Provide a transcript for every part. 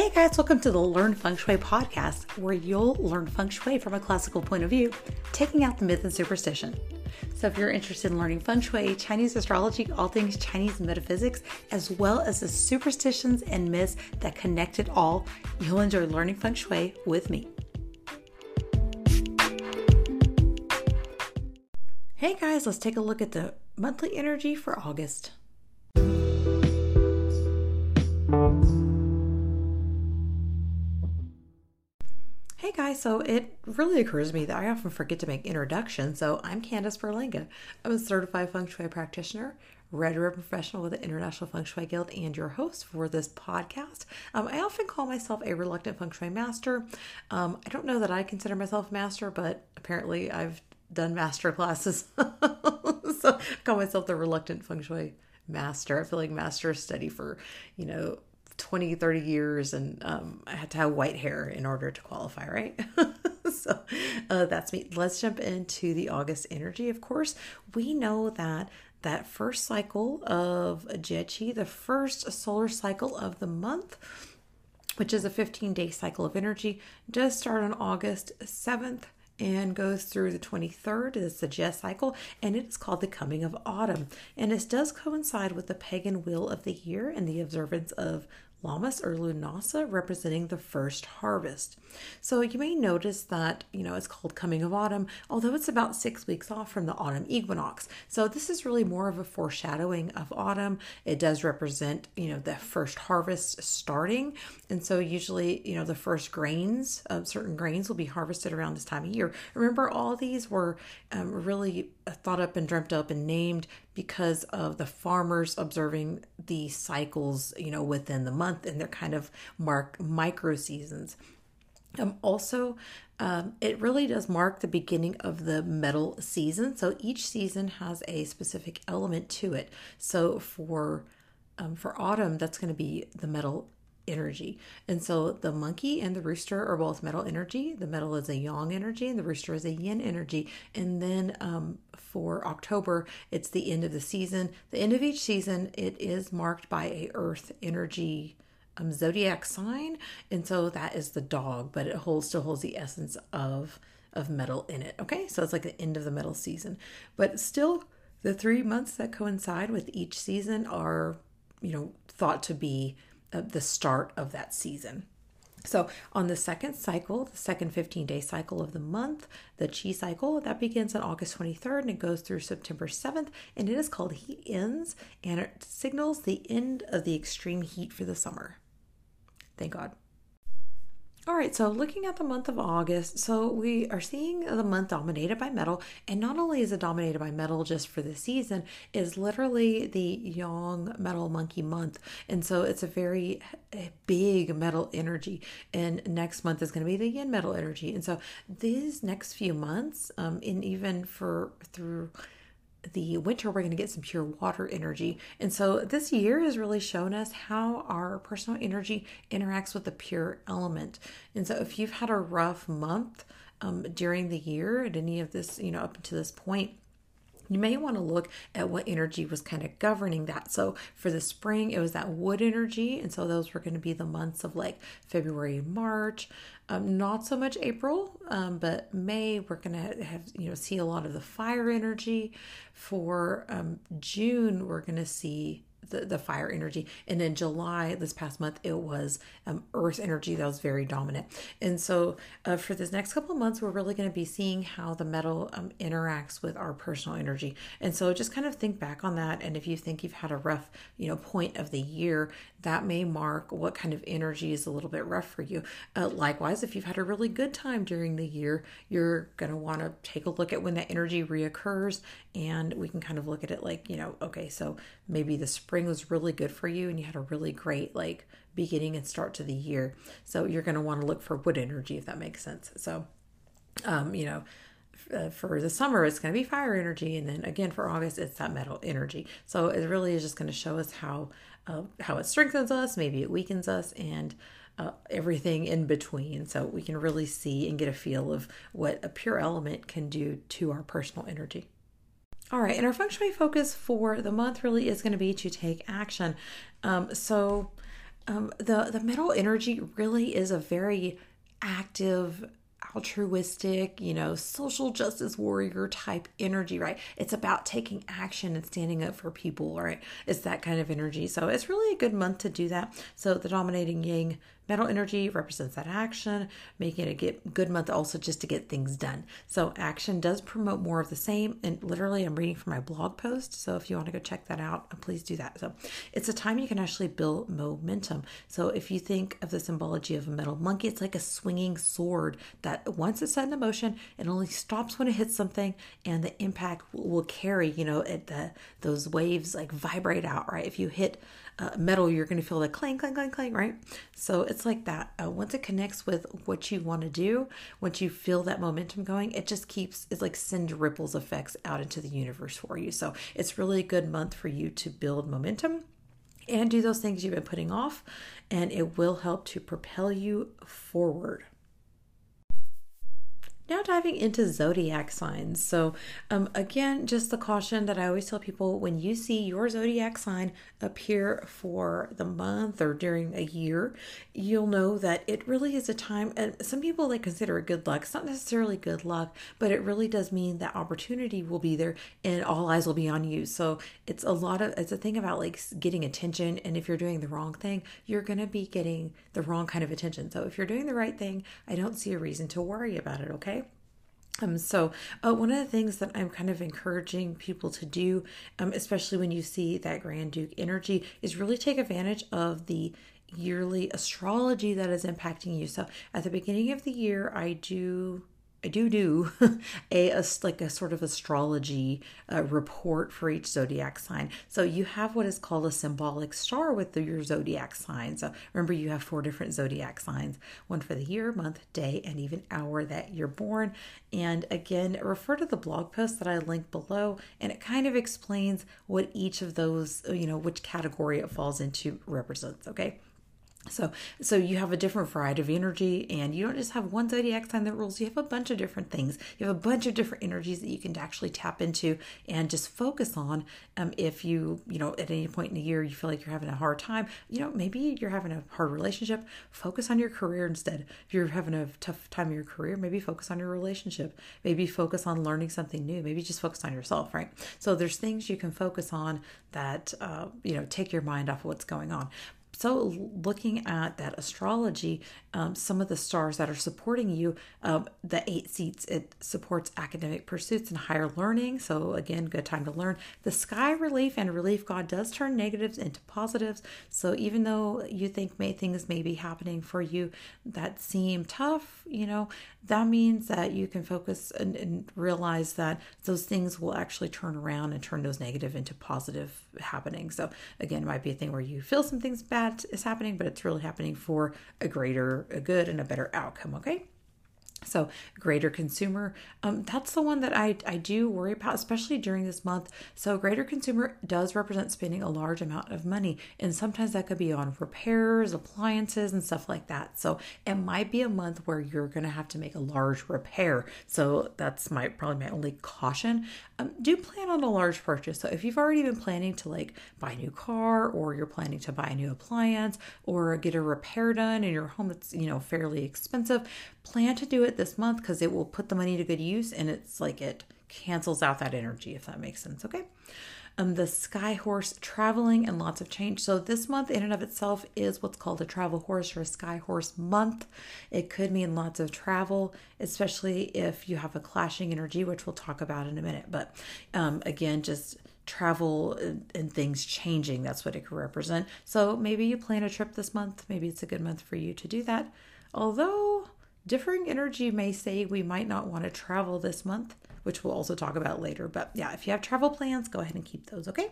Hey guys, welcome to the Learn Feng Shui podcast, where you'll learn Feng Shui from a classical point of view, taking out the myth and superstition. So if you're interested in learning Feng Shui, Chinese astrology, all things Chinese metaphysics, as well as the superstitions and myths that connect it all, you'll enjoy learning Feng Shui with me. Hey guys, let's take a look at the monthly energy for August. Hey guys, so it really occurs to me that I often forget to make introductions, so I'm Candace Berlinga. I'm a certified Feng Shui practitioner, Red Ribbon professional with the International Feng Shui Guild, and your host for this podcast. I often call myself a reluctant Feng Shui master. I don't know that I consider myself master, but apparently I've done master classes. So I call myself the reluctant Feng Shui master. I feel like masters study for, 20-30 years, and I had to have white hair in order to qualify, right? So that's me. Let's jump into the August energy. Of course, we know that first cycle of Jiéqì, the first solar cycle of the month, which is a 15-day cycle of energy, does start on August 7th and goes through the 23rd. It's the Jié cycle, and it's called the coming of autumn. And this does coincide with the pagan wheel of the year and the observance of Lammas or Lúnasa, representing the first harvest. So you may notice that, it's called coming of autumn, although it's about 6 weeks off from the autumn equinox. So this is really more of a foreshadowing of autumn. It does represent, the first harvest starting. And so usually, the first grains, certain grains will be harvested around this time of year. Remember, all these were really thought up and dreamt up and named because of the farmers observing the cycles, within the month, and they're kind of micro seasons. It really does mark the beginning of the metal season. So each season has a specific element to it. So for autumn, that's going to be the metal energy. And so the monkey and the rooster are both metal energy. The metal is a yang energy and the rooster is a yin energy. And then for October, it's the end of the season. The end of each season, it is marked by a earth energy zodiac sign. And so that is the dog, but it still holds the essence of metal in it. Okay, so it's like the end of the metal season. But still, the 3 months that coincide with each season are, thought to be the start of that season. So on the second cycle, the second 15-day cycle of the month, the Qi cycle, that begins on August 23rd and it goes through September 7th, and it is called heat ends, and it signals the end of the extreme heat for the summer. Thank God. All right, so looking at the month of August, so we are seeing the month dominated by metal, and not only is it dominated by metal just for the season, is literally the yang metal monkey month, and so it's a very big metal energy, and next month is going to be the yin metal energy, and so these next few months, and even through the winter, we're going to get some pure water energy. And so this year has really shown us how our personal energy interacts with the pure element. And so if you've had a rough month during the year at any of this, up until this point, you may want to look at what energy was kind of governing that. So for the spring, it was that wood energy. And so those were going to be the months of like February, March, not so much April, but May, we're going to have, see a lot of the fire energy. For June, we're going to see the fire energy. And in July, this past month, it was earth energy that was very dominant. And so for this next couple of months, we're really going to be seeing how the metal interacts with our personal energy. And so just kind of think back on that. And if you think you've had a rough, point of the year, that may mark what kind of energy is a little bit rough for you. Likewise, if you've had a really good time during the year, you're going to want to take a look at when that energy reoccurs. And we can kind of look at it like, okay, so maybe the spring was really good for you and you had a really great beginning and start to the year. So you're going to want to look for wood energy, if that makes sense. So, for the summer, it's going to be fire energy. And then again, for August, it's that metal energy. So it really is just going to show us how it strengthens us, maybe it weakens us, and everything in between. So we can really see and get a feel of what a pure element can do to our personal energy. All right, and our Feng Shui focus for the month really is going to be to take action. So The metal energy really is a very active, altruistic, social justice warrior type energy, right? It's about taking action and standing up for people, right? It's that kind of energy. So it's really a good month to do that. So the dominating yang metal energy represents that action, making it a good month also just to get things done. So action does promote more of the same. And literally, I'm reading from my blog post. So if you want to go check that out, please do that. So it's a time you can actually build momentum. So if you think of the symbology of a metal monkey, it's like a swinging sword that once it's set into motion, it only stops when it hits something, and the impact will carry, those waves like vibrate out, right? If you hit metal, you're going to feel the clang, clang, clang, clang, right? So it's like that. Once it connects with what you want to do, once you feel that momentum going, it just it's like send ripples effects out into the universe for you. So it's really a good month for you to build momentum and do those things you've been putting off, and it will help to propel you forward. Now diving into zodiac signs. So again, just the caution that I always tell people, when you see your zodiac sign appear for the month or during a year, you'll know that it really is a time, and some people consider it good luck. It's not necessarily good luck, but it really does mean that opportunity will be there and all eyes will be on you. So it's a thing about getting attention. And if you're doing the wrong thing, you're going to be getting the wrong kind of attention. So if you're doing the right thing, I don't see a reason to worry about it. Okay. So one of the things that I'm kind of encouraging people to do, especially when you see that Grand Duke energy, is really take advantage of the yearly astrology that is impacting you. So at the beginning of the year, I do a sort of astrology report for each zodiac sign. So you have what is called a symbolic star with your zodiac sign. So remember, you have 4 different zodiac signs, one for the year, month, day, and even hour that you're born. And again, refer to the blog post that I link below, and it kind of explains what each of those, which category it falls into represents, okay? So you have a different variety of energy, and you don't just have one zodiac sign that rules. You have a bunch of different things. You have a bunch of different energies that you can actually tap into and just focus on. If you, at any point in the year, you feel like you're having a hard time, maybe you're having a hard relationship, focus on your career instead. If you're having a tough time in your career, maybe focus on your relationship, maybe focus on learning something new, maybe just focus on yourself, right? So there's things you can focus on that, take your mind off of what's going on. So looking at that astrology, some of the stars that are supporting you, the 8 seats, it supports academic pursuits and higher learning. So again, good time to learn. The sky relief and relief god does turn negatives into positives. So even though you think things may be happening for you that seem tough, that means that you can focus and realize that those things will actually turn around and turn those negative into positive happening. So again, it might be a thing where you feel some things bad is happening, but it's really happening for a greater good and a better outcome, okay? So greater consumer, that's the one that I do worry about, especially during this month. So greater consumer does represent spending a large amount of money, and sometimes that could be on repairs, appliances, and stuff like that. So it might be a month where you're going to have to make a large repair. So that's probably my only caution. Do plan on a large purchase. So if you've already been planning to buy a new car, or you're planning to buy a new appliance or get a repair done in your home that's fairly expensive, plan to do it this month, because it will put the money to good use, and it's it cancels out that energy, if that makes sense, okay? The sky horse, traveling and lots of change. So this month in and of itself is what's called a travel horse or a sky horse month. It could mean lots of travel, especially if you have a clashing energy, which we'll talk about in a minute. But again, just travel and things changing, that's what it could represent. So maybe you plan a trip this month. Maybe it's a good month for you to do that. Although differing energy may say we might not want to travel this month, which we'll also talk about later. But yeah, if you have travel plans, go ahead and keep those, okay?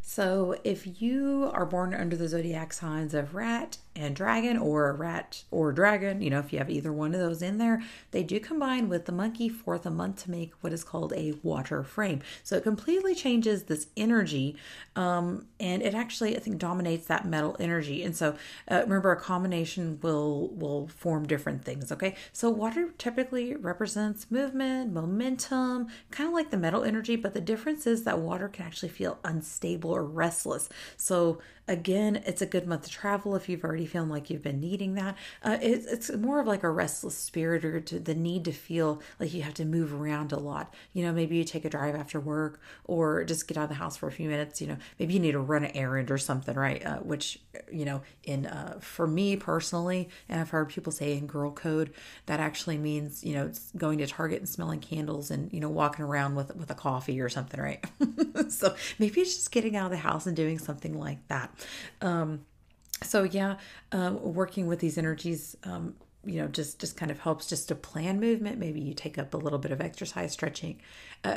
So if you are born under the zodiac signs of rat and dragon, or a rat or dragon, if you have either one of those in there, they do combine with the monkey for the month to make what is called a water frame. So it completely changes this energy, and it actually, I think, dominates that metal energy. And so remember, a combination will form different things, okay? So water typically represents movement, momentum, kind of like the metal energy, but the difference is that water can actually feel unstable or restless. So again, it's a good month to travel if you've already feeling like you've been needing that. It's more of like a restless spirit or to the need to feel like you have to move around a lot. You know, maybe you take a drive after work or just get out of the house for a few minutes. You know, maybe you need to run an errand or something, right? Which, you know, for me personally, and I've heard people say in girl code, that actually means, you know, it's going to Target and smelling candles and, you know, walking around with a coffee or something, right? So maybe it's just getting out of the house and doing something like that. Working with these energies, you know, just kind of helps just to plan movement. Maybe you take up a little bit of exercise, stretching,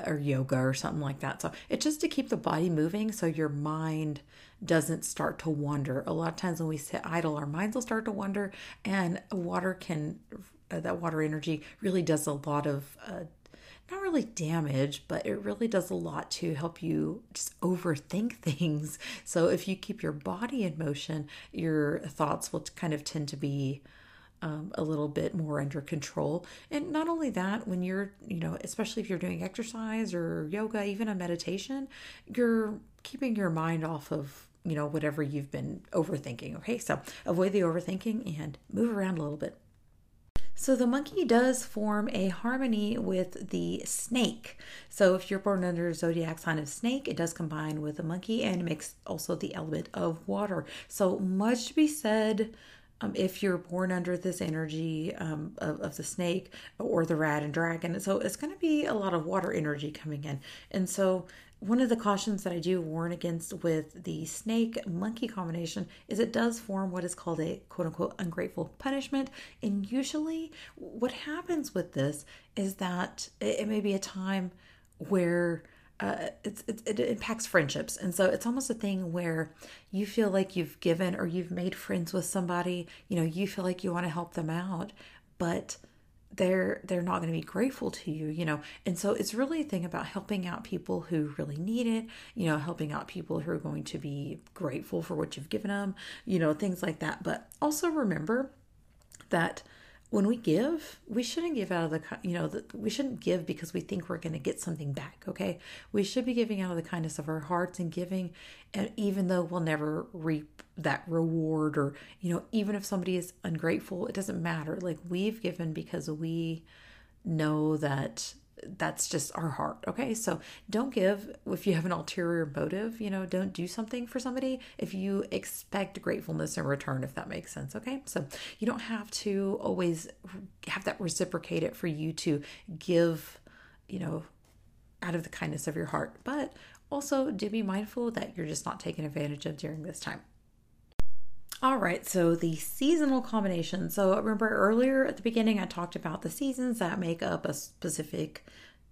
or yoga or something like that. So it's just to keep the body moving so your mind doesn't start to wander. A lot of times when we sit idle, our minds will start to wander, and that water energy really does a lot of, not really damage, but it really does a lot to help you just overthink things. So if you keep your body in motion, your thoughts will kind of tend to be a little bit more under control. And not only that, when you're, you know, especially if you're doing exercise or yoga, even a meditation, you're keeping your mind off of, you know, whatever you've been overthinking. Okay, so avoid the overthinking and move around a little bit. So the monkey does form a harmony with the snake. So if you're born under a zodiac sign of snake, it does combine with a monkey and makes also the element of water. So much to be said. If you're born under this energy of the snake or the rat and dragon. So it's going to be a lot of water energy coming in. And so one of the cautions that I do warn against with the snake-monkey combination is it does form what is called a quote-unquote ungrateful punishment. And usually what happens with this is that it may be a time where it impacts friendships. And so it's almost a thing where you feel like you've given or you've made friends with somebody, you know, you feel like you want to help them out, but they're not going to be grateful to you, you know? And so it's really a thing about helping out people who really need it, you know, helping out people who are going to be grateful for what you've given them, you know, things like that. But also remember that when we give, we shouldn't give out of the, you know, we shouldn't give because we think we're going to get something back. Okay. We should be giving out of the kindness of our hearts and giving, and even though we'll never reap that reward or, you know, even if somebody is ungrateful, it doesn't matter. Like we've given because we know that that's just our heart. Okay. So don't give if you have an ulterior motive, you know, don't do something for somebody if you expect gratefulness in return, if that makes sense. Okay. So you don't have to always have that reciprocated for you to give, you know, out of the kindness of your heart, but also do be mindful that you're just not taken advantage of during this time. All right, so the seasonal combination. So remember earlier at the beginning, I talked about the seasons that make up a specific,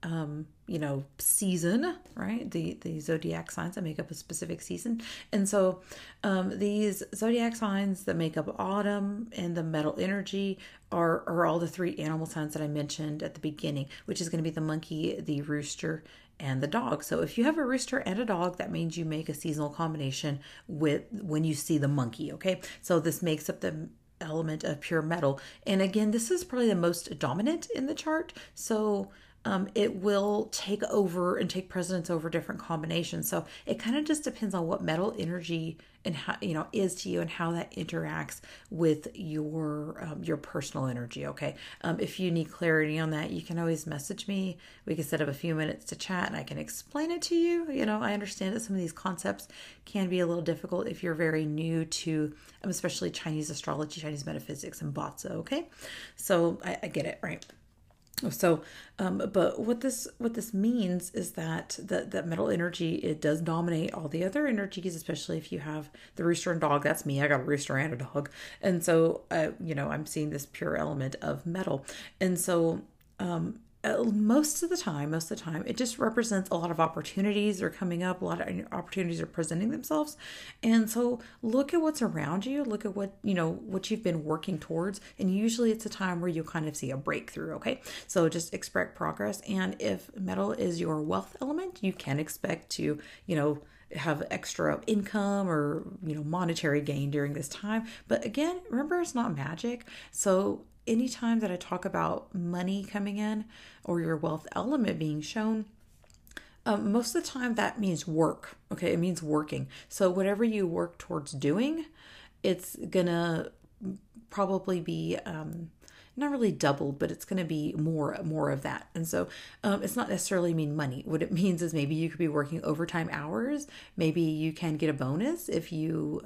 you know, season, right? The zodiac signs that make up a specific season. And so these zodiac signs that make up autumn and the metal energy are all the three animal signs that I mentioned at the beginning, which is going to be the monkey, the rooster, and the dog. So if you have a rooster and a dog, that means you make a seasonal combination with when you see the monkey. Okay. So this makes up the element of pure metal. And again, this is probably the most dominant in the chart. So it will take over and take precedence over different combinations. So it kind of just depends on what metal energy and how, you know, is to you and how that interacts with your personal energy. Okay. If you need clarity on that, you can always message me. We can set up a few minutes to chat and I can explain it to you. You know, I understand that some of these concepts can be a little difficult if you're very new to, especially Chinese astrology, Chinese metaphysics, and BaZi. Okay. So I get it. Right. So, but what this means is that that metal energy, it does dominate all the other energies, especially if you have the rooster and dog. That's me. I got a rooster and a dog. And so, you know, I'm seeing this pure element of metal. And so, most of the time, it just represents a lot of opportunities are coming up. A lot of opportunities are presenting themselves. And so look at what's around you. Look at what, you know, what you've been working towards. And usually it's a time where you kind of see a breakthrough. Okay. So just expect progress. And if metal is your wealth element, you can expect to, you know, have extra income or, you know, monetary gain during this time. But again, remember it's not magic. So anytime that I talk about money coming in or your wealth element being shown, Most of the time that means work. Okay. It means working. So whatever you work towards doing, it's gonna probably be, not really doubled, but it's going to be more of that. And so it's not necessarily mean money. What it means is maybe you could be working overtime hours. Maybe you can get a bonus if you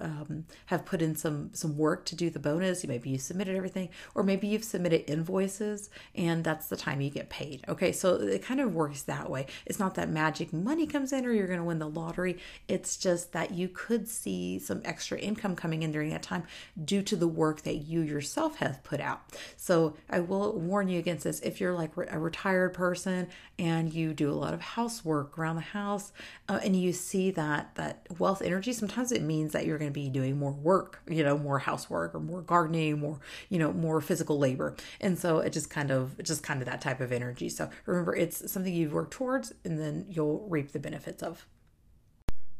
have put in some work to do the bonus. Maybe you submitted everything, or maybe you've submitted invoices and that's the time you get paid. Okay, so it kind of works that way. It's not that magic money comes in or you're going to win the lottery. It's just that you could see some extra income coming in during that time due to the work that you yourself have put out. So I will warn you against this. If you're like a retired person and you do a lot of housework around the house and you see that wealth energy, sometimes it means that you're going to be doing more work, more housework or more gardening, more, more physical labor. And so it just kind of that type of energy. So remember, it's something you've worked towards and then you'll reap the benefits of.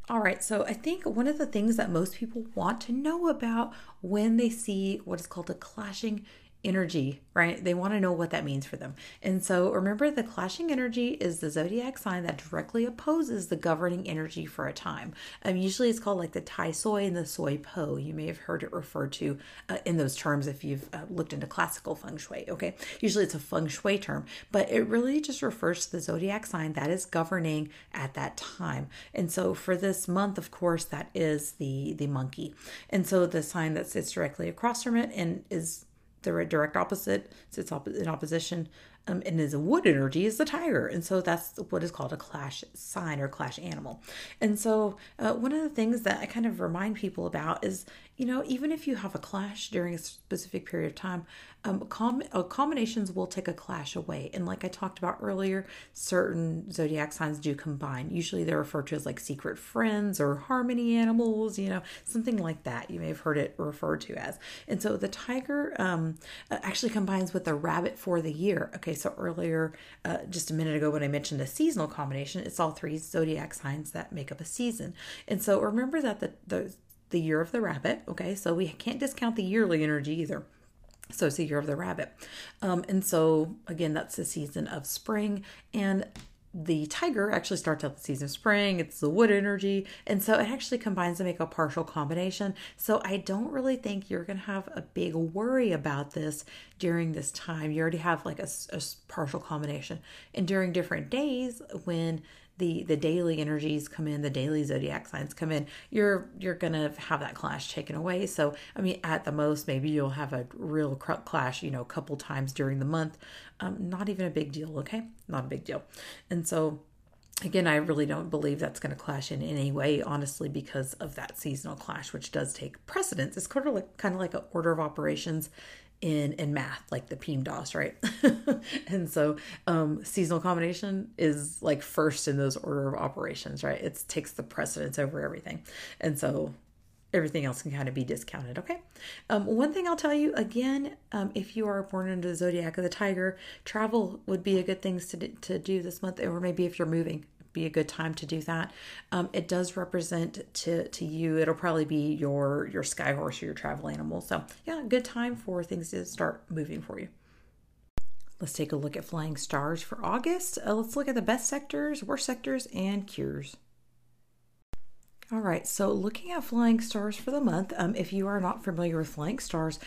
All right, so I think one of the things that most people want to know about when they see what is called a clashing energy, right? They want to know what that means for them. And so remember, the clashing energy is the zodiac sign that directly opposes the governing energy for a time. Usually it's called like the Tài Suì and the Suì Pò. You may have heard it referred to in those terms if you've looked into classical feng shui, okay? Usually it's a feng shui term, but it really just refers to the zodiac sign that is governing at that time. And so for this month, of course, that is the monkey. And so the sign that sits directly across from it and is the direct opposite, sits in opposition, and is a wood energy, is the tiger. And so that's what is called a clash sign or clash animal. And so one of the things that I kind of remind people about is, even if you have a clash during a specific period of time, combinations will take a clash away. And like I talked about earlier, certain zodiac signs do combine. Usually they're referred to as like secret friends or harmony animals, something like that. You may have heard it referred to as. And so the tiger actually combines with the rabbit for the year. Okay, so earlier, just a minute ago when I mentioned a seasonal combination, it's all three zodiac signs that make up a season. And so remember that the year of the rabbit, okay? So we can't discount the yearly energy either. So it's the year of the rabbit. And so again, that's the season of spring, and the tiger actually starts out the season of spring. It's the wood energy. And so it actually combines to make a partial combination. So I don't really think you're going to have a big worry about this during this time. You already have like a partial combination. And during different days when the daily energies come in, the daily zodiac signs come in, you're going to have that clash taken away. So, I mean, at the most, maybe you'll have a real clash, a couple times during the month. Not even a big deal. Okay. Not a big deal. And so again, I really don't believe that's going to clash in any way, honestly, because of that seasonal clash, which does take precedence. It's kind of like an order of operations in math, like the PEMDAS, right? And so seasonal combination is like first in those order of operations, right? It takes the precedence over everything. And so everything else can kind of be discounted, okay? One thing I'll tell you, again, if you are born into the zodiac of the tiger, travel would be a good thing to do this month, or maybe if you're moving, be a good time to do that. It does represent to you, it'll probably be your sky horse or your travel animal. So yeah, good time for things to start moving for you. Let's take a look at flying stars for August. Let's look at the best sectors, worst sectors, and cures. All right, so looking at flying stars for the month, if you are not familiar with flying stars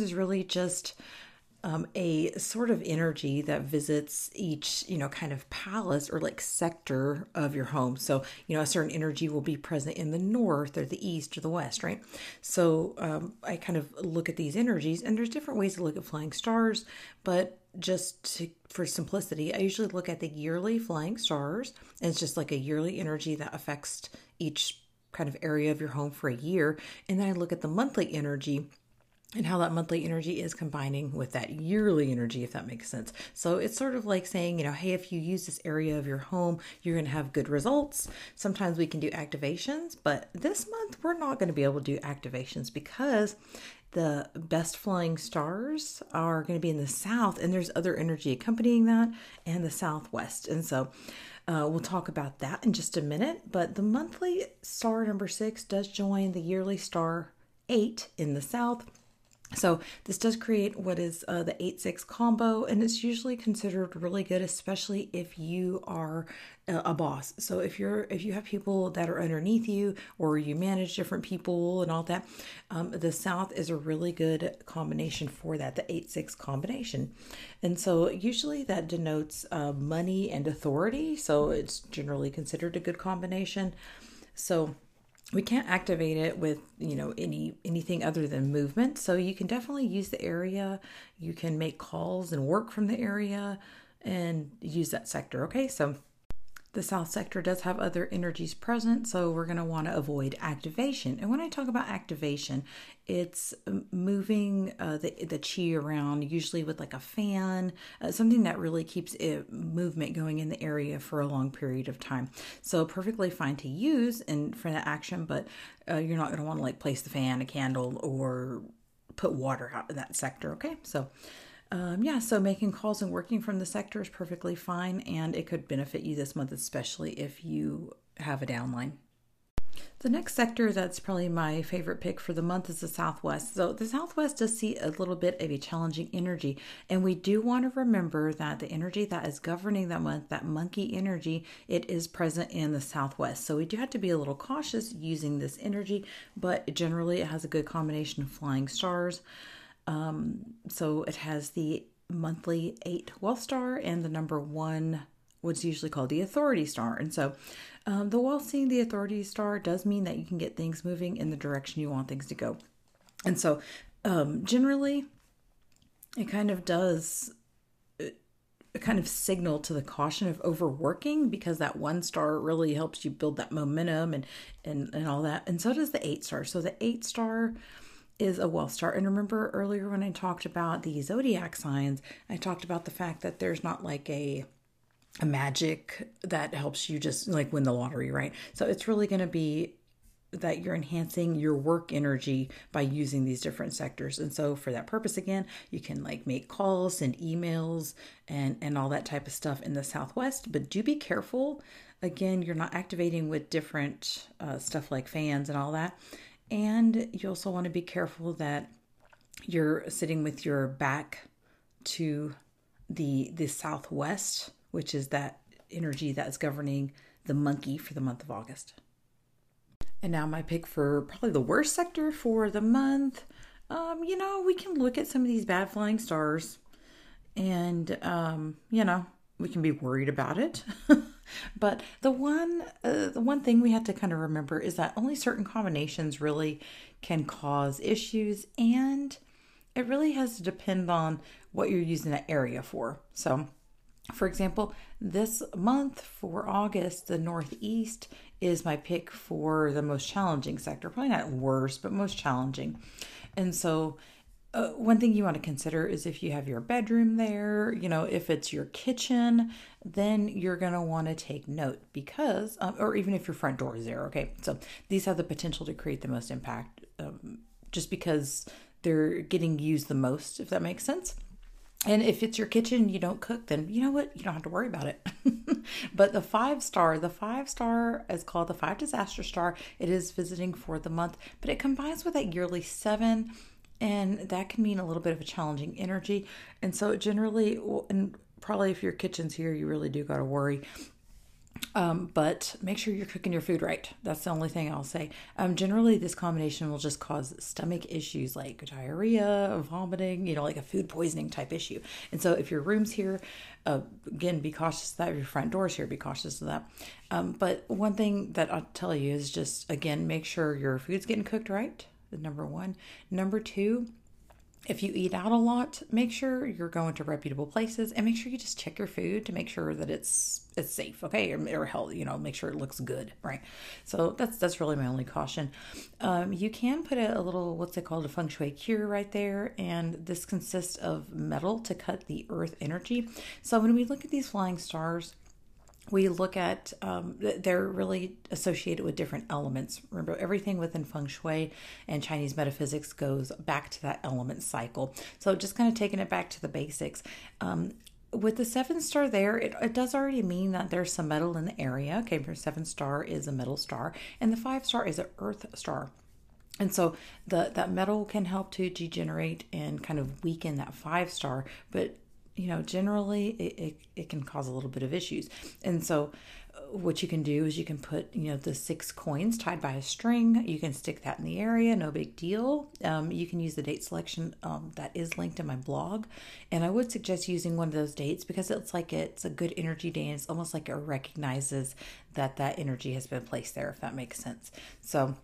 is really just a sort of energy that visits each, kind of palace or like sector of your home. So, a certain energy will be present in the north or the east or the west, right? So I kind of look at these energies, and there's different ways to look at flying stars, but just for simplicity, I usually look at the yearly flying stars, and it's just like a yearly energy that affects each kind of area of your home for a year. And then I look at the monthly energy and how that monthly energy is combining with that yearly energy, if that makes sense. So it's sort of like saying, hey, if you use this area of your home, you're going to have good results. Sometimes we can do activations, but this month we're not going to be able to do activations because the best flying stars are going to be in the south, and there's other energy accompanying that, and the southwest. And so we'll talk about that in just a minute, but the monthly star number 6 does join the yearly star 8 in the south. So this does create what is the 8-6 combo, and it's usually considered really good, especially if you are a boss. So if you have people that are underneath you, or you manage different people and all that, the South is a really good combination for that, the 8-6 combination. And so usually that denotes money and authority. So it's generally considered a good combination. So we can't activate it with, you know, anything other than movement. So you can definitely use the area. You can make calls and work from the area and use that sector. Okay, so the South sector does have other energies present, so we're going to want to avoid activation. And when I talk about activation, it's moving the chi around, usually with like a fan, something that really keeps movement going in the area for a long period of time. So perfectly fine to use and for that action, but you're not going to want to like place the fan, a candle, or put water out in that sector. Okay, so so making calls and working from the sector is perfectly fine, and it could benefit you this month, especially if you have a downline. The next sector that's probably my favorite pick for the month is the Southwest. So the Southwest does see a little bit of a challenging energy, and we do want to remember that the energy that is governing that month, that monkey energy, it is present in the Southwest. So we do have to be a little cautious using this energy, but generally it has a good combination of flying stars. So it has the monthly 8 wealth star, and the number 1, what's usually called the authority star. And so the wealth seeing the authority star does mean that you can get things moving in the direction you want things to go. And so generally it kind of does a kind of signal to the caution of overworking, because that 1 star really helps you build that momentum and all that. And so does the 8 star. So the 8 star is a wealth star. And remember earlier when I talked about the zodiac signs, I talked about the fact that there's not like a magic that helps you just like win the lottery, right? So it's really going to be that you're enhancing your work energy by using these different sectors. And so for that purpose, again, you can like make calls, send emails, and all that type of stuff in the Southwest, but do be careful. Again, you're not activating with different stuff like fans and all that. And you also want to be careful that you're sitting with your back to the Southwest, which is that energy that's governing the monkey for the month of August. And now my pick for probably the worst sector for the month. We can look at some of these bad flying stars and, we can be worried about it. But the one thing we have to kind of remember is that only certain combinations really can cause issues, and it really has to depend on what you're using that area for. So, for example, this month for August, the Northeast is my pick for the most challenging sector. Probably not worst, but most challenging. And so one thing you want to consider is if you have your bedroom there, if it's your kitchen, then you're going to want to take note, because, or even if your front door is there. Okay. So these have the potential to create the most impact, just because they're getting used the most, if that makes sense. And if it's your kitchen, you don't cook, then you know what? You don't have to worry about it. But the five star is called the 5 disaster star. It is visiting for the month, but it combines with that yearly 7. And that can mean a little bit of a challenging energy. And so generally, and probably if your kitchen's here, you really do got to worry. But make sure you're cooking your food right. That's the only thing I'll say. Generally, this combination will just cause stomach issues like diarrhea, vomiting, like a food poisoning type issue. And so if your room's here, again, be cautious of that. If your front door's here, be cautious of that. But one thing that I'll tell you is just, again, make sure your food's getting cooked right. Number 1. Number 2, if you eat out a lot, make sure you're going to reputable places, and make sure you just check your food to make sure that it's safe, okay, or healthy. Make sure it looks good, right? So that's really my only caution. You can put a little, a feng shui cure right there, and this consists of metal to cut the earth energy. So when we look at these flying stars, we look at, they're really associated with different elements. Remember, everything within feng shui and Chinese metaphysics goes back to that element cycle. So just kind of taking it back to the basics. With the 7 star there, it does already mean that there's some metal in the area. Okay, the 7 star is a metal star, and the 5 star is an earth star. And so that metal can help to degenerate and kind of weaken that 5-star, but you know, generally it can cause a little bit of issues. And so what you can do is you can put, you know, the 6 coins tied by a string. You can stick that in the area. No big deal. You can use the date selection that is linked in my blog. And I would suggest using one of those dates because it's a good energy day. And it's almost like it recognizes that energy has been placed there, if that makes sense. So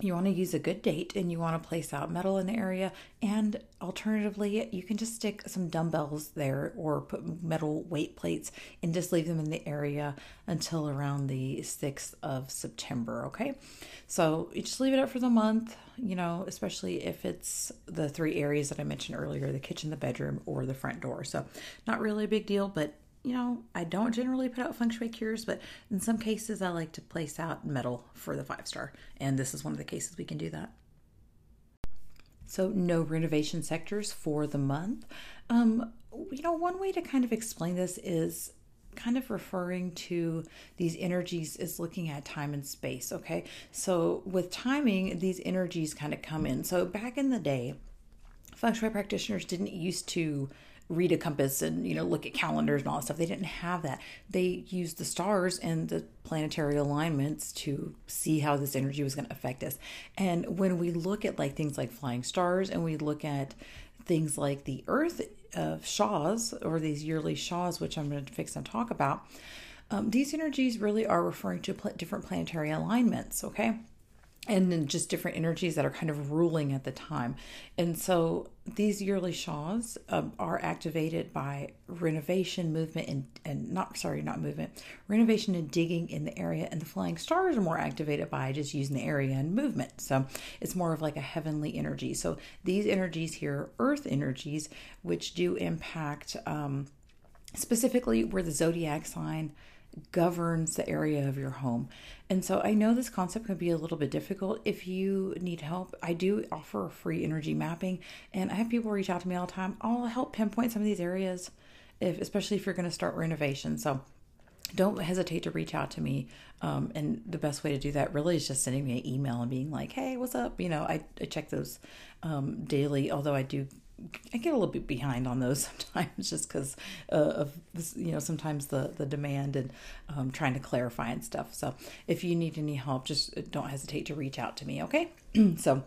you want to use a good date and you want to place out metal in the area. And alternatively, you can just stick some dumbbells there or put metal weight plates and just leave them in the area until around the 6th of September. Okay. So you just leave it up for the month, you know, especially if it's the 3 areas that I mentioned earlier, the kitchen, the bedroom, or the front door. So not really a big deal, but you know, I don't generally put out feng shui cures, but in some cases I like to place out metal for the 5-star. And this is one of the cases we can do that. So no renovation sectors for the month. You know, one way to kind of explain this is kind of referring to these energies is looking at time and space. Okay. So with timing, these energies kind of come in. So back in the day, feng shui practitioners didn't used to read a compass and, you know, look at calendars and all that stuff. They didn't have that. They used the stars and the planetary alignments to see how this energy was going to affect us. And when we look at like things like flying stars and we look at things like the Earth Shas or these yearly Shas, which I'm going to fix and talk about, these energies really are referring to different planetary alignments, okay? And then just different energies that are kind of ruling at the time. And so these yearly Shas are activated by renovation, movement, renovation and digging in the area. And the flying stars are more activated by just using the area and movement. So it's more of like a heavenly energy. So these energies here are earth energies, which do impact specifically where the zodiac sign governs the area of your home. And so I know this concept can be a little bit difficult. If you need help, I do offer a free energy mapping, and I have people reach out to me all the time. I'll help pinpoint some of these areas, especially if you're going to start renovation. So don't hesitate to reach out to me. And the best way to do that really is just sending me an email and being like, hey, what's up? You know, I check those daily, although I get a little bit behind on those sometimes just because of, you know, sometimes the demand and trying to clarify and stuff. So if you need any help, just don't hesitate to reach out to me. Okay. So,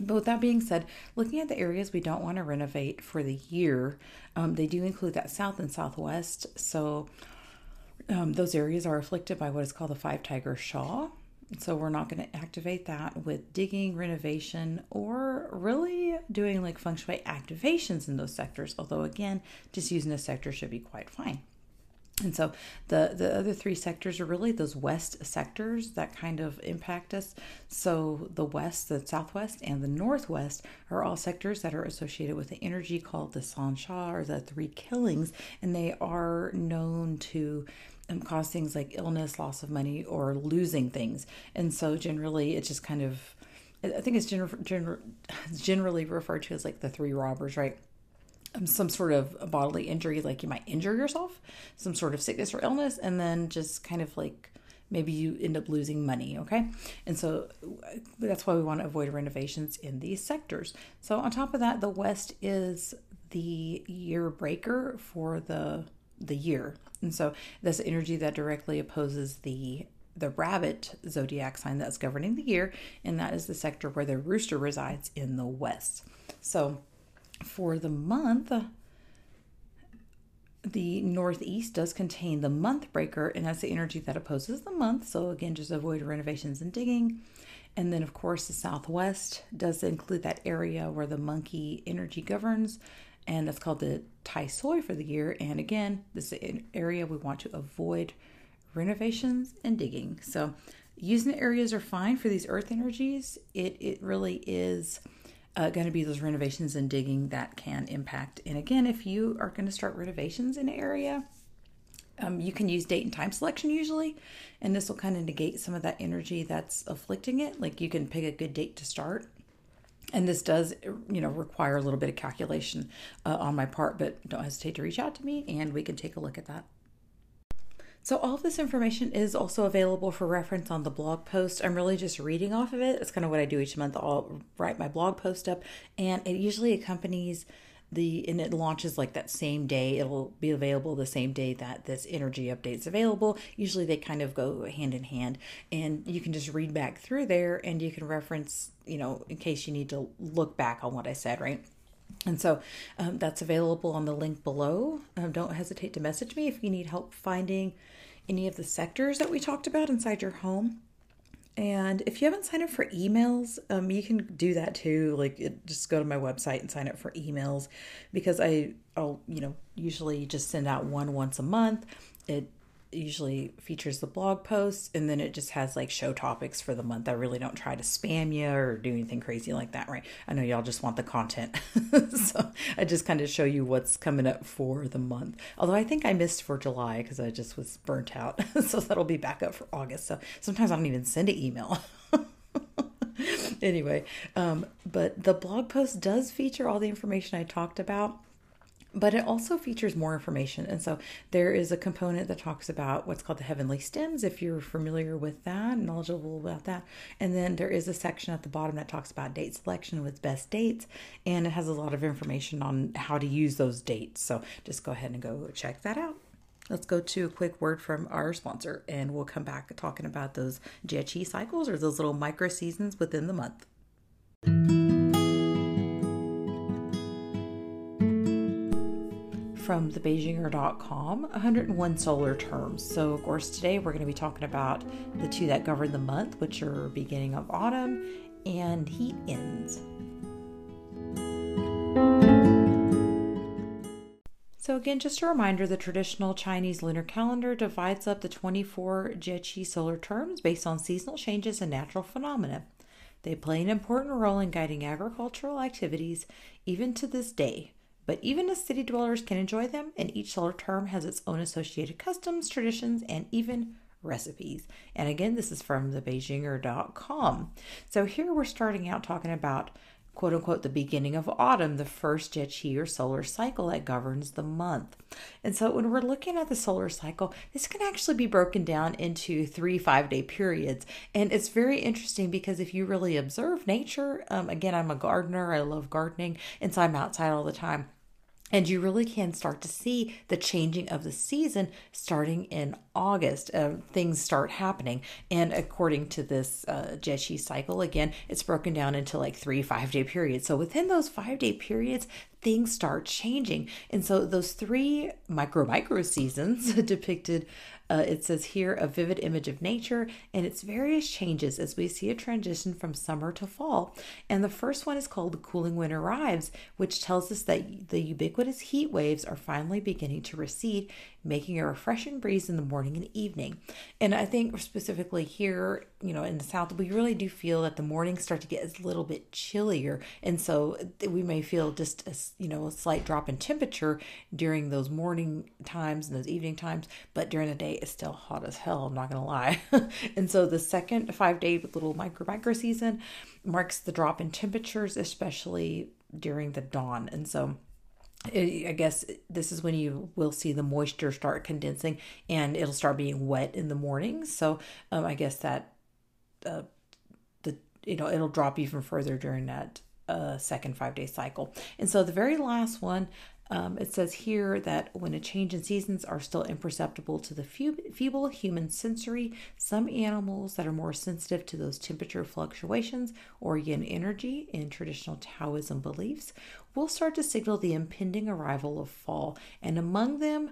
but with that being said, looking at the areas we don't want to renovate for the year, they do include that south and southwest. So those areas are afflicted by what is called the 5 Tiger Sha. So we're not going to activate that with digging, renovation, or really doing like feng shui activations in those sectors. Although again, just using a sector should be quite fine. And so the other 3 sectors are really those west sectors that kind of impact us. So the west, the southwest, and the northwest are all sectors that are associated with the energy called the San Sha or the 3 killings. And they are known to cause things like illness, loss of money, or losing things. And so generally it's just kind of, I think it's generally referred to as like the 3 robbers, right? Some sort of bodily injury, like you might injure yourself, some sort of sickness or illness, and then just kind of like maybe you end up losing money, okay? And so that's why we want to avoid renovations in these sectors. So on top of that, the West is the year breaker for the year. And so that's energy that directly opposes the rabbit zodiac sign that's governing the year. And that is the sector where the rooster resides in the west. So for the month, the northeast does contain the month breaker, and that's the energy that opposes the month. So again, just avoid renovations and digging. And then of course the southwest does include that area where the monkey energy governs, and that's called the Tài Suì for the year. And again, this is an area we want to avoid renovations and digging. So using the areas are fine for these earth energies. It really is going to be those renovations and digging that can impact. And again, if you are going to start renovations in an area, you can use date and time selection usually, and this will kind of negate some of that energy that's afflicting it. Like you can pick a good date to start. And this does, you know, require a little bit of calculation on my part, but don't hesitate to reach out to me and we can take a look at that. So all of this information is also available for reference on the blog post. I'm really just reading off of it. It's kind of what I do each month. I'll write my blog post up, and it usually accompanies and it launches like that same day. It'll be available the same day that this energy update's available. Usually they kind of go hand in hand, and you can just read back through there and you can reference, you know, in case you need to look back on what I said, right? And so that's available on the link below. Don't hesitate to message me if you need help finding any of the sectors that we talked about inside your home. And if you haven't signed up for emails, you can do that too. Like, just go to my website and sign up for emails, because I'll, you know, usually just send out one once a month. It usually features the blog posts, and then it just has like show topics for the month. I really don't try to spam you or do anything crazy like that, right? I know y'all just want the content. So I just kind of show you what's coming up for the month. Although I think I missed for July because I just was burnt out. So that'll be back up for August. So sometimes I don't even send an email. Anyway, but the blog post does feature all the information I talked about. But it also features more information. And so there is a component that talks about what's called the heavenly stems, if you're familiar with that, knowledgeable about that. And then there is a section at the bottom that talks about date selection with best dates. And it has a lot of information on how to use those dates. So just go ahead and go check that out. Let's go to a quick word from our sponsor, and we'll come back talking about those Jiéqì cycles, or those little micro seasons within the month. From thebeijinger.com, 101 solar terms. So of course today we're going to be talking about the two that govern the month, which are beginning of autumn and heat ends. So again, just a reminder, the traditional Chinese lunar calendar divides up the 24 Jiéqì solar terms based on seasonal changes and natural phenomena. They play an important role in guiding agricultural activities even to this day. But even as city dwellers can enjoy them, and each solar term has its own associated customs, traditions, and even recipes. And again, this is from thebeijinger.com. So here we're starting out talking about, quote unquote, the beginning of autumn, the first Jiéqì or solar cycle that governs the month. And so when we're looking at the solar cycle, this can actually be broken down into 3 5-day periods. And it's very interesting because if you really observe nature, again, I'm a gardener, I love gardening, and so I'm outside all the time. And you really can start to see the changing of the season starting in August. Things start happening. And according to this Jiéqì cycle, again, it's broken down into like 3 5-day periods. So within those 5-day periods, things start changing. And so those 3 micro seasons depicted, it says here, a vivid image of nature and its various changes as we see a transition from summer to fall. And the first one is called the cooling wind arrives, which tells us that the ubiquitous heat waves are finally beginning to recede, making a refreshing breeze in the morning and evening. And I think specifically here, you know, in the South, we really do feel that the mornings start to get a little bit chillier. And so we may feel just a, you know, a slight drop in temperature during those morning times and those evening times, but during the day it's still hot as hell, I'm not going to lie. And so the second 5-day little micro season marks the drop in temperatures, especially during the dawn. And so I guess this is when you will see the moisture start condensing, and it'll start being wet in the morning. So I guess that it'll drop even further during that second 5-day cycle. And so the very last one, it says here that when a change in seasons are still imperceptible to the feeble human sensory, some animals that are more sensitive to those temperature fluctuations or yin energy in traditional Taoism beliefs will start to signal the impending arrival of fall. And among them,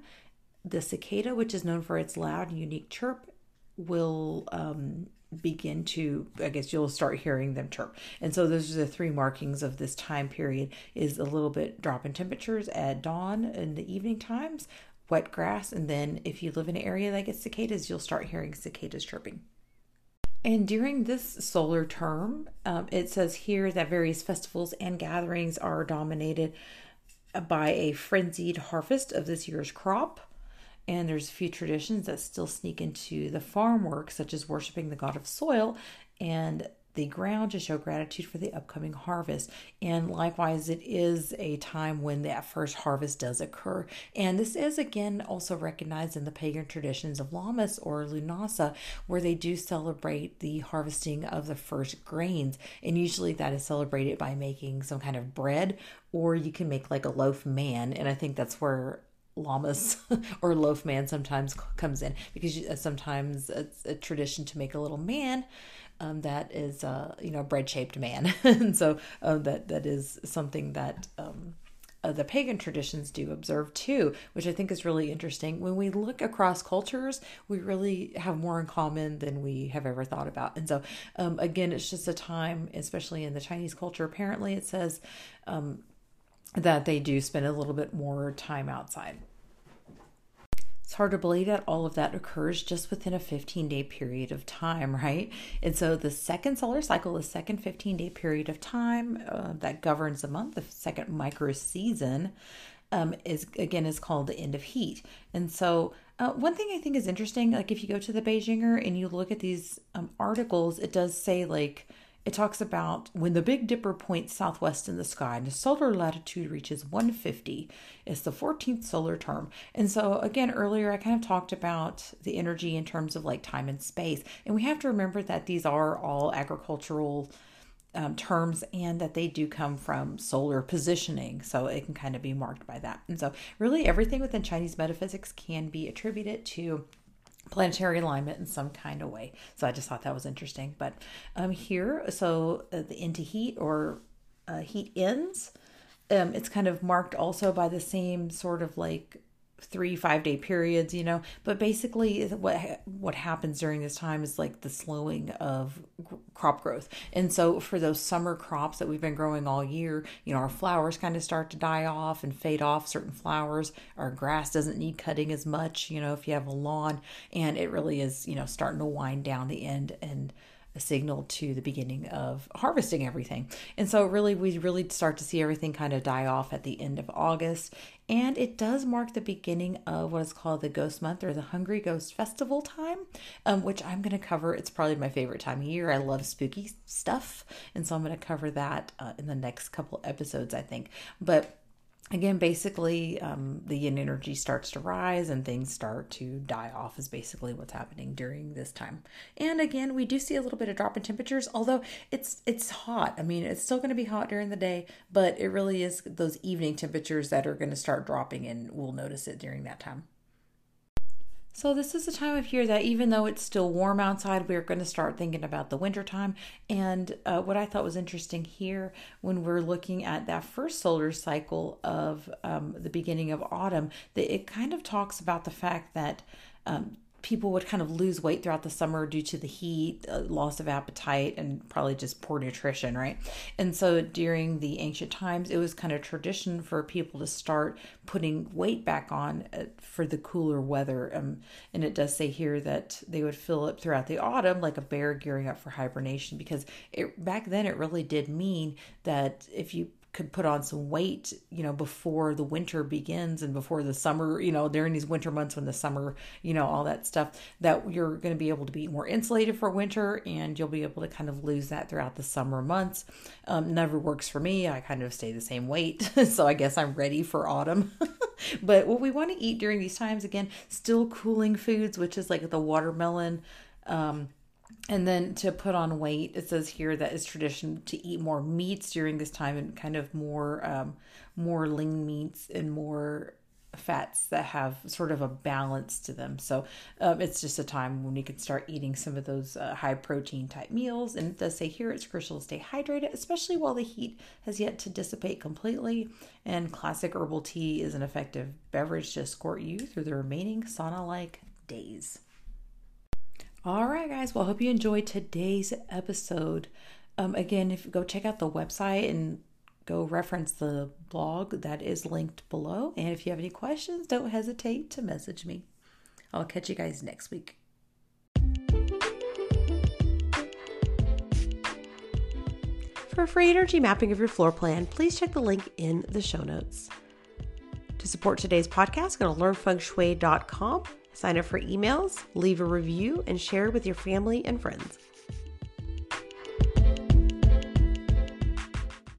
the cicada, which is known for its loud and unique chirp, will begin to, I guess you'll start hearing them chirp. And so those are the 3 markings of this time period: is a little bit drop in temperatures at dawn and the evening times, wet grass, and then if you live in an area that gets cicadas, you'll start hearing cicadas chirping. And during this solar term, it says here that various festivals and gatherings are dominated by a frenzied harvest of this year's crop. And there's a few traditions that still sneak into the farm work, such as worshiping the god of soil and the ground to show gratitude for the upcoming harvest. And likewise, it is a time when that first harvest does occur. And this is again also recognized in the pagan traditions of Lammas or Lúnasa, where they do celebrate the harvesting of the first grains. And usually that is celebrated by making some kind of bread, or you can make like a loaf man. And I think that's where Lammas or loaf man sometimes comes in, because sometimes it's a tradition to make a little man that is a bread shaped man. And so that is something that the pagan traditions do observe too, which I think is really interesting. When we look across cultures, we really have more in common than we have ever thought about. And so again, it's just a time, especially in the Chinese culture, apparently it says that they do spend a little bit more time outside. It's hard to believe that all of that occurs just within a 15-day period of time, right? And so the second solar cycle, the second 15-day period of time that governs the month, the second micro season, is called the end of heat. And so one thing I think is interesting, like if you go to the Beijinger and you look at these articles, it does say like, it talks about when the Big Dipper points southwest in the sky and the solar latitude reaches 150. It's the 14th solar term. And so again, earlier I kind of talked about the energy in terms of like time and space. And we have to remember that these are all agricultural terms and that they do come from solar positioning. So it can kind of be marked by that. And so really everything within Chinese metaphysics can be attributed to planetary alignment in some kind of way. So I just thought that was interesting. But here, so the into heat or heat ends, it's kind of marked also by the same sort of like 3-5-day periods, but basically what happens during this time is like the slowing of crop growth. And so for those summer crops that we've been growing all year, our flowers kind of start to die off and fade off, certain flowers, our grass doesn't need cutting as much, if you have a lawn, and it really is, starting to wind down the end and a signal to the beginning of harvesting everything. And so really, we really start to see everything kind of die off at the end of August. And it does mark the beginning of what is called the Ghost Month or the Hungry Ghost Festival time, which I'm going to cover. It's probably my favorite time of year. I love spooky stuff. And so I'm going to cover that in the next couple episodes, I think. But again, basically, the yin energy starts to rise and things start to die off is basically what's happening during this time. And again, we do see a little bit of drop in temperatures, although it's hot. I mean, it's still going to be hot during the day, but it really is those evening temperatures that are going to start dropping, and we'll notice it during that time. So this is the time of year that even though it's still warm outside, we're going to start thinking about the winter time. And what I thought was interesting here, when we're looking at that first solar cycle of the beginning of autumn, that it kind of talks about the fact that people would kind of lose weight throughout the summer due to the heat, loss of appetite, and probably just poor nutrition, right? And so during the ancient times, it was kind of tradition for people to start putting weight back on for the cooler weather. And it does say here that they would fill up throughout the autumn like a bear gearing up for hibernation, because back then it really did mean that if you could put on some weight, before the winter begins and before the summer, during these winter months when the summer, all that stuff, that you're going to be able to be more insulated for winter and you'll be able to kind of lose that throughout the summer months. Never works for me. I kind of stay the same weight. So I guess I'm ready for autumn. But what we want to eat during these times, again, still cooling foods, which is like the watermelon, and then to put on weight, it says here that it's tradition to eat more meats during this time, and kind of more lean meats and more fats that have sort of a balance to them. So it's just a time when you can start eating some of those high protein type meals. And it does say here it's crucial to stay hydrated, especially while the heat has yet to dissipate completely. And classic herbal tea is an effective beverage to escort you through the remaining sauna-like days. All right, guys. Well, I hope you enjoyed today's episode. Again, if you go check out the website and go reference the blog that is linked below. And if you have any questions, don't hesitate to message me. I'll catch you guys next week. For a free energy mapping of your floor plan, please check the link in the show notes. To support today's podcast, go to learnfengshui.com. Sign up for emails, leave a review, and share with your family and friends.